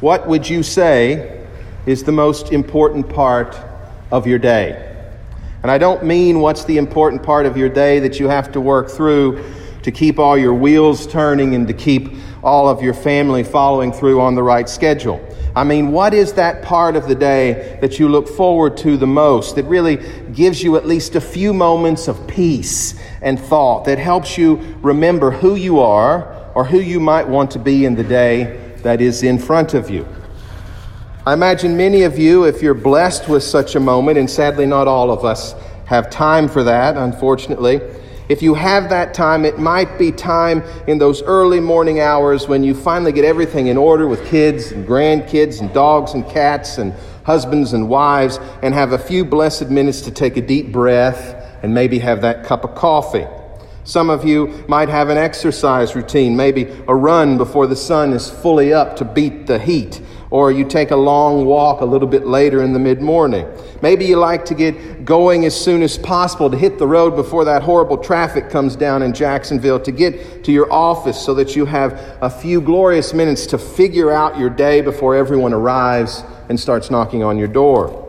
What would you say is the most important part of your day? And I don't mean what's the important part of your day that you have to work through to keep all your wheels turning and to keep all of your family following through on the right schedule. I mean, what is that part of the day that you look forward to the most, that really gives you at least a few moments of peace and thought, that helps you remember who you are or who you might want to be in the day that is in front of you? I imagine many of you, if you're blessed with such a moment, and sadly not all of us have time for that, unfortunately, if you have that time, it might be time in those early morning hours when you finally get everything in order with kids and grandkids and dogs and cats and husbands and wives, and have a few blessed minutes to take a deep breath and maybe have that cup of coffee. Some of you might have an exercise routine, maybe a run before the sun is fully up to beat the heat, or you take a long walk a little bit later in the mid-morning. Maybe you like to get going as soon as possible to hit the road before that horrible traffic comes down in Jacksonville to get to your office so that you have a few glorious minutes to figure out your day before everyone arrives and starts knocking on your door.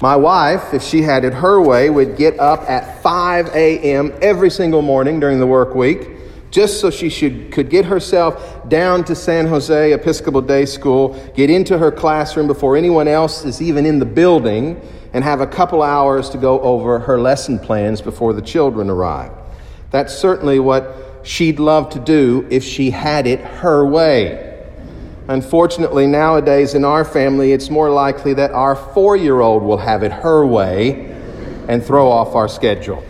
My wife, if she had it her way, would get up at 5 a.m. every single morning during the work week just so she could get herself down to San Jose Episcopal Day School, get into her classroom before anyone else is even in the building, and have a couple hours to go over her lesson plans before the children arrive. That's certainly what she'd love to do if she had it her way. Unfortunately, nowadays in our family, it's more likely that our 4-year-old will have it her way and throw off our schedule.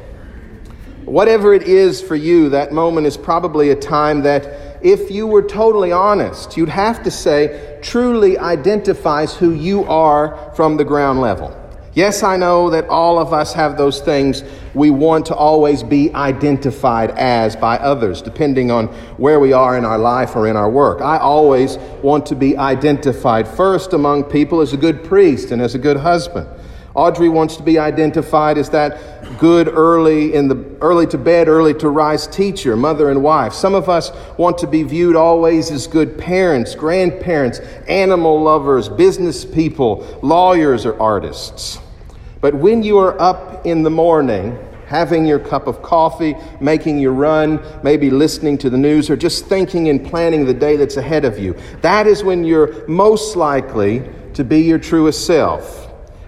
Whatever it is for you, that moment is probably a time that, if you were totally honest, you'd have to say truly identifies who you are from the ground level. Yes, I know that all of us have those things we want to always be identified as by others, depending on where we are in our life or in our work. I always want to be identified first among people as a good priest and as a good husband. Audrey wants to be identified as that good early to bed, early to rise teacher, mother and wife. Some of us want to be viewed always as good parents, grandparents, animal lovers, business people, lawyers or artists. But when you are up in the morning, having your cup of coffee, making your run, maybe listening to the news, or just thinking and planning the day that's ahead of you, that is when you're most likely to be your truest self.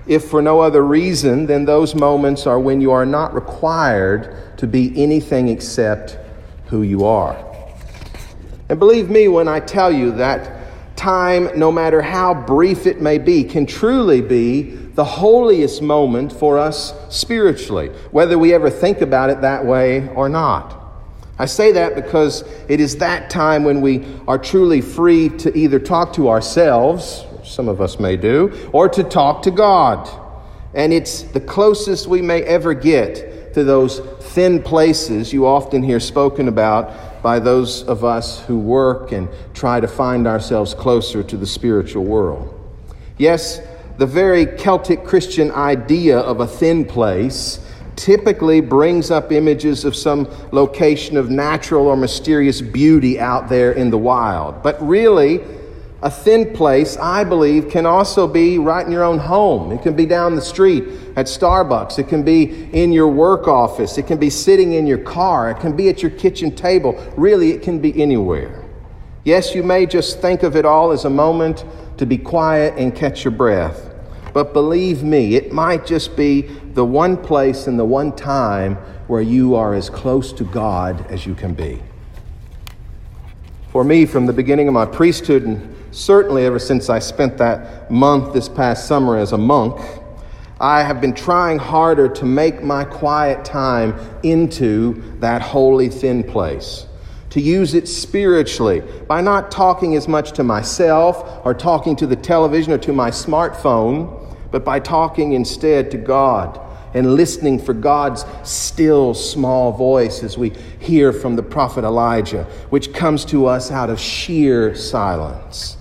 If for no other reason, then those moments are when you are not required to be anything except who you are. And believe me when I tell you that time, no matter how brief it may be, can truly be the holiest moment for us spiritually, whether we ever think about it that way or not. I say that because it is that time when we are truly free to either talk to ourselves, which some of us may do, or to talk to God. And it's the closest we may ever get to those thin places you often hear spoken about by those of us who work and try to find ourselves closer to the spiritual world. Yes, the very Celtic Christian idea of a thin place typically brings up images of some location of natural or mysterious beauty out there in the wild. But really, a thin place, I believe, can also be right in your own home. It can be down the street at Starbucks. It can be in your work office. It can be sitting in your car. It can be at your kitchen table. Really, it can be anywhere. Yes, you may just think of it all as a moment to be quiet and catch your breath. But believe me, it might just be the one place and the one time where you are as close to God as you can be. For me, from the beginning of my priesthood, and certainly ever since I spent that month this past summer as a monk, I have been trying harder to make my quiet time into that holy thin place, to use it spiritually by not talking as much to myself or talking to the television or to my smartphone, but by talking instead to God and listening for God's still small voice, as we hear from the prophet Elijah, which comes to us out of sheer silence.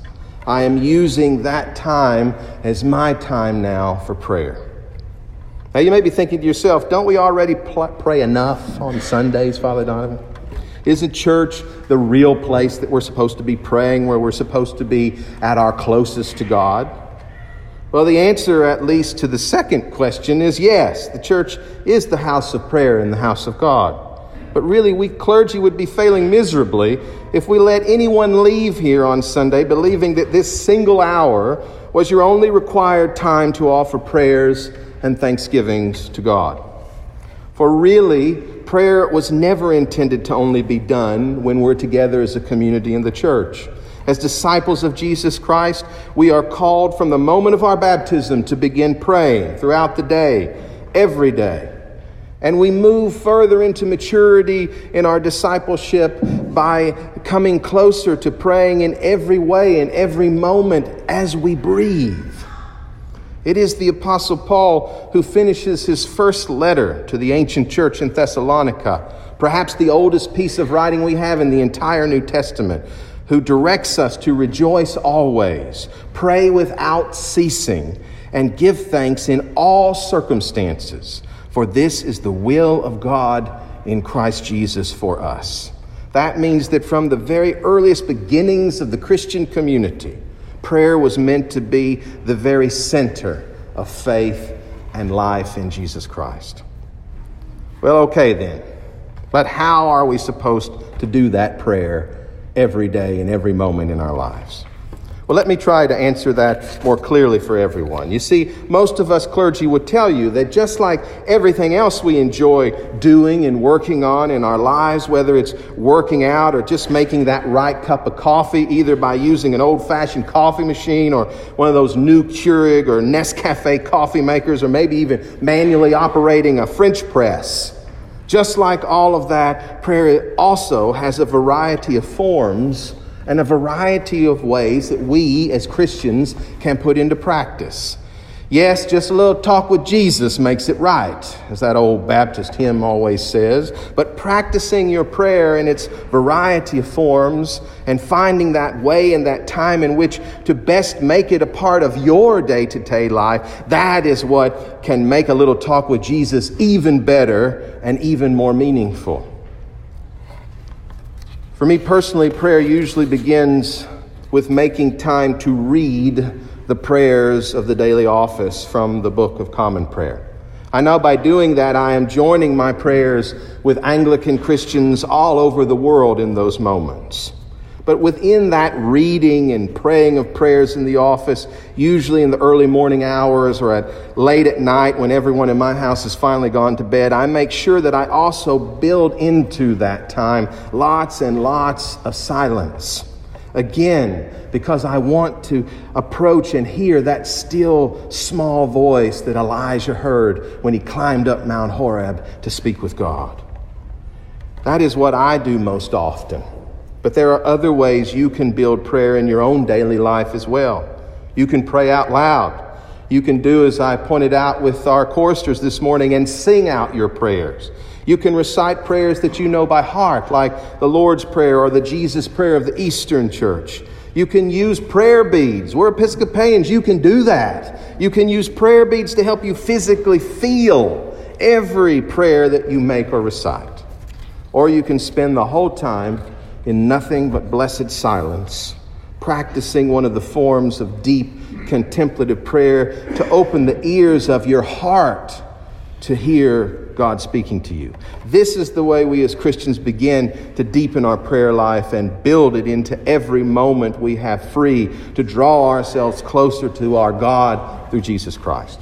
I am using that time as my time now for prayer. Now you may be thinking to yourself, don't we already pray enough on Sundays, Father Donovan? Isn't church the real place that we're supposed to be praying, where we're supposed to be at our closest to God? Well, the answer, at least to the second question, is yes. The church is the house of prayer and the house of God. But really, we clergy would be failing miserably if we let anyone leave here on Sunday believing that this single hour was your only required time to offer prayers and thanksgivings to God. For really, prayer was never intended to only be done when we're together as a community in the church. As disciples of Jesus Christ, we are called from the moment of our baptism to begin praying throughout the day, every day. And we move further into maturity in our discipleship by coming closer to praying in every way, in every moment, as we breathe. It is the Apostle Paul who finishes his first letter to the ancient church in Thessalonica, perhaps the oldest piece of writing we have in the entire New Testament, who directs us to rejoice always, pray without ceasing, and give thanks in all circumstances, for this is the will of God in Christ Jesus for us. That means that from the very earliest beginnings of the Christian community, prayer was meant to be the very center of faith and life in Jesus Christ. Well, okay then, but how are we supposed to do that prayer every day and every moment in our lives? Well, let me try to answer that more clearly for everyone. You see, most of us clergy would tell you that just like everything else we enjoy doing and working on in our lives, whether it's working out or just making that right cup of coffee, either by using an old-fashioned coffee machine or one of those new Keurig or Nescafe coffee makers, or maybe even manually operating a French press. Just like all of that, prayer also has a variety of forms and a variety of ways that we as Christians can put into practice. Yes, just a little talk with Jesus makes it right, as that old Baptist hymn always says, but practicing your prayer in its variety of forms and finding that way and that time in which to best make it a part of your day-to-day life, that is what can make a little talk with Jesus even better and even more meaningful. For me personally, prayer usually begins with making time to read the prayers of the daily office from the Book of Common Prayer. I know by doing that, I am joining my prayers with Anglican Christians all over the world in those moments. But within that reading and praying of prayers in the office, usually in the early morning hours or at late at night when everyone in my house has finally gone to bed, I make sure that I also build into that time lots and lots of silence. Again, because I want to approach and hear that still small voice that Elijah heard when he climbed up Mount Horeb to speak with God. That is what I do most often. But there are other ways you can build prayer in your own daily life as well. You can pray out loud. You can do as I pointed out with our choristers this morning and sing out your prayers. You can recite prayers that you know by heart, like the Lord's Prayer or the Jesus Prayer of the Eastern Church. You can use prayer beads. We're Episcopalians. You can do that. You can use prayer beads to help you physically feel every prayer that you make or recite. Or you can spend the whole time in nothing but blessed silence, practicing one of the forms of deep contemplative prayer to open the ears of your heart to hear God speaking to you. This is the way we as Christians begin to deepen our prayer life and build it into every moment we have free to draw ourselves closer to our God through Jesus Christ.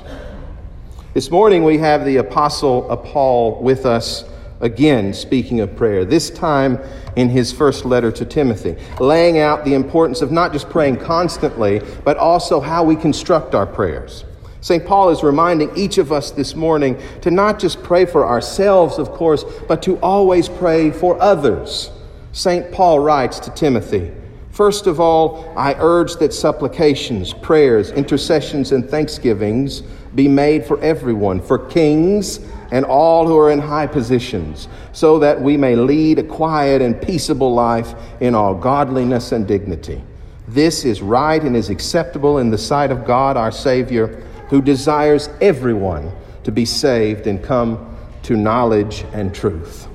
This morning we have the Apostle Paul with us again, speaking of prayer, this time in his first letter to Timothy, laying out the importance of not just praying constantly, but also how we construct our prayers. St. Paul is reminding each of us this morning to not just pray for ourselves, of course, but to always pray for others. St. Paul writes to Timothy, "First of all, I urge that supplications, prayers, intercessions, and thanksgivings be made for everyone, for kings and all who are in high positions, so that we may lead a quiet and peaceable life in all godliness and dignity. This is right and is acceptable in the sight of God, our Savior, who desires everyone to be saved and come to knowledge and truth."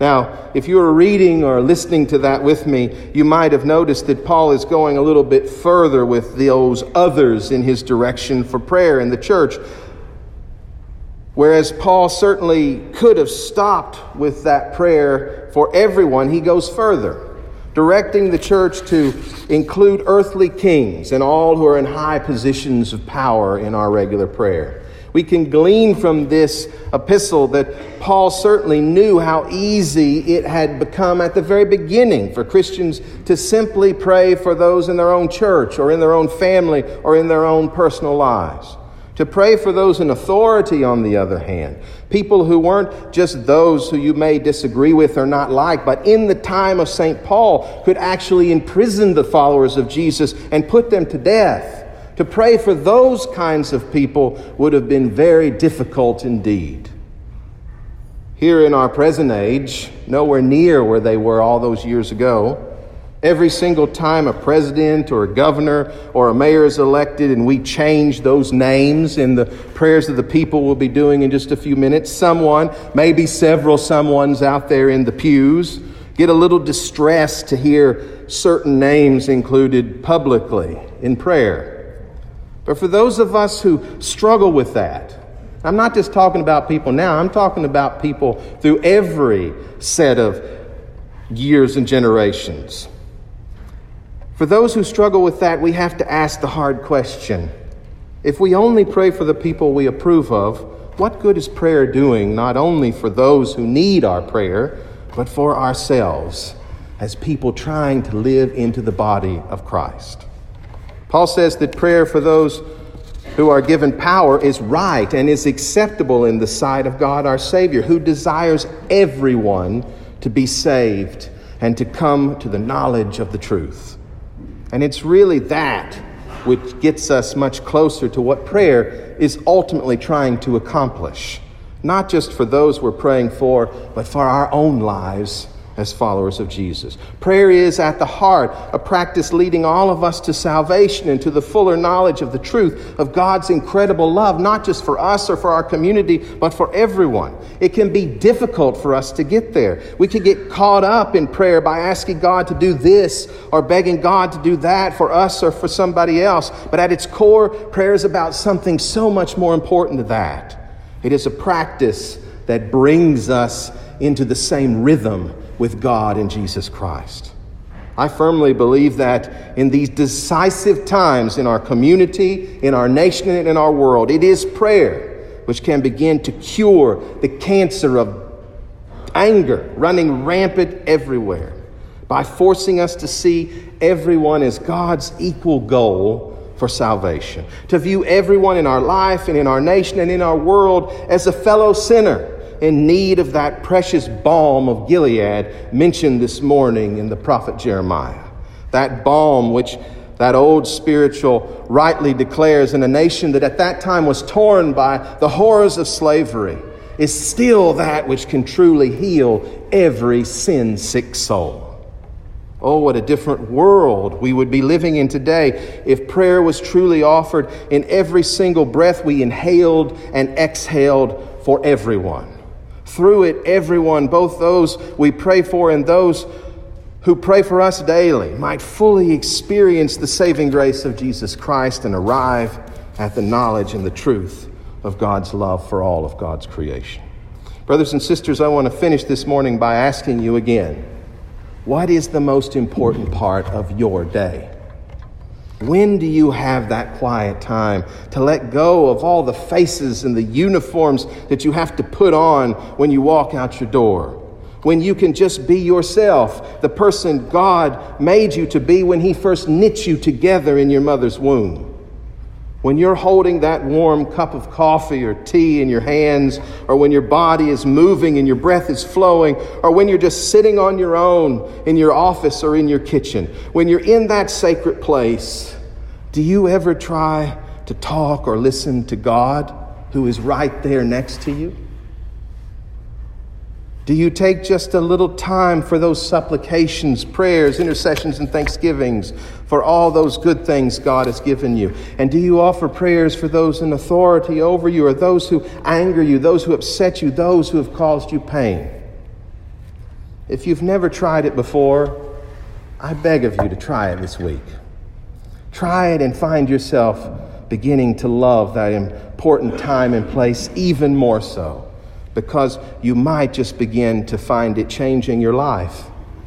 Now, if you were reading or listening to that with me, you might have noticed that Paul is going a little bit further with those others in his direction for prayer in the church. Whereas Paul certainly could have stopped with that prayer for everyone, he goes further, directing the church to include earthly kings and all who are in high positions of power in our regular prayer. We can glean from this epistle that Paul certainly knew how easy it had become at the very beginning for Christians to simply pray for those in their own church or in their own family or in their own personal lives. To pray for those in authority, on the other hand, people who weren't just those who you may disagree with or not like, but in the time of St. Paul could actually imprison the followers of Jesus and put them to death. To pray for those kinds of people would have been very difficult indeed. Here in our present age, nowhere near where they were all those years ago, every single time a president or a governor or a mayor is elected and we change those names in the prayers of the people we'll be doing in just a few minutes, someone, maybe several someones out there in the pews, get a little distressed to hear certain names included publicly in prayer. But for those of us who struggle with that, I'm not just talking about people now, I'm talking about people through every set of years and generations. For those who struggle with that, we have to ask the hard question. If we only pray for the people we approve of, what good is prayer doing not only for those who need our prayer, but for ourselves as people trying to live into the body of Christ? Paul says that prayer for those who are given power is right and is acceptable in the sight of God our Savior, who desires everyone to be saved and to come to the knowledge of the truth. And it's really that which gets us much closer to what prayer is ultimately trying to accomplish, not just for those we're praying for, but for our own lives as followers of Jesus. Prayer is at the heart a practice leading all of us to salvation and to the fuller knowledge of the truth of God's incredible love, not just for us or for our community, but for everyone. It can be difficult for us to get there. We can get caught up in prayer by asking God to do this or begging God to do that for us or for somebody else. But at its core, prayer is about something so much more important than that. It is a practice that brings us into the same rhythm with God and Jesus Christ. I firmly believe that in these decisive times in our community, in our nation, and in our world, it is prayer which can begin to cure the cancer of anger running rampant everywhere by forcing us to see everyone as God's equal goal for salvation, to view everyone in our life and in our nation and in our world as a fellow sinner in need of that precious balm of Gilead mentioned this morning in the prophet Jeremiah. That balm which that old spiritual rightly declares in a nation that at that time was torn by the horrors of slavery is still that which can truly heal every sin-sick soul. Oh, what a different world we would be living in today if prayer was truly offered in every single breath we inhaled and exhaled for everyone. Through it, everyone, both those we pray for and those who pray for us daily, might fully experience the saving grace of Jesus Christ and arrive at the knowledge and the truth of God's love for all of God's creation. Brothers and sisters, I want to finish this morning by asking you again, what is the most important part of your day? When do you have that quiet time to let go of all the faces and the uniforms that you have to put on when you walk out your door? When you can just be yourself, the person God made you to be when He first knit you together in your mother's womb. When you're holding that warm cup of coffee or tea in your hands, or when your body is moving and your breath is flowing, or when you're just sitting on your own in your office or in your kitchen, when you're in that sacred place, do you ever try to talk or listen to God who is right there next to you? Do you take just a little time for those supplications, prayers, intercessions, and thanksgivings for all those good things God has given you? And do you offer prayers for those in authority over you or those who anger you, those who upset you, those who have caused you pain? If you've never tried it before, I beg of you to try it this week. Try it and find yourself beginning to love that important time and place even more so, because you might just begin to find it changing your life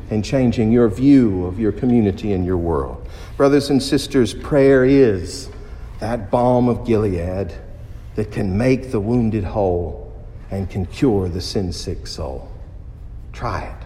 and changing your view of your community and your world. Brothers and sisters, prayer is that balm of Gilead that can make the wounded whole and can cure the sin-sick soul. Try it.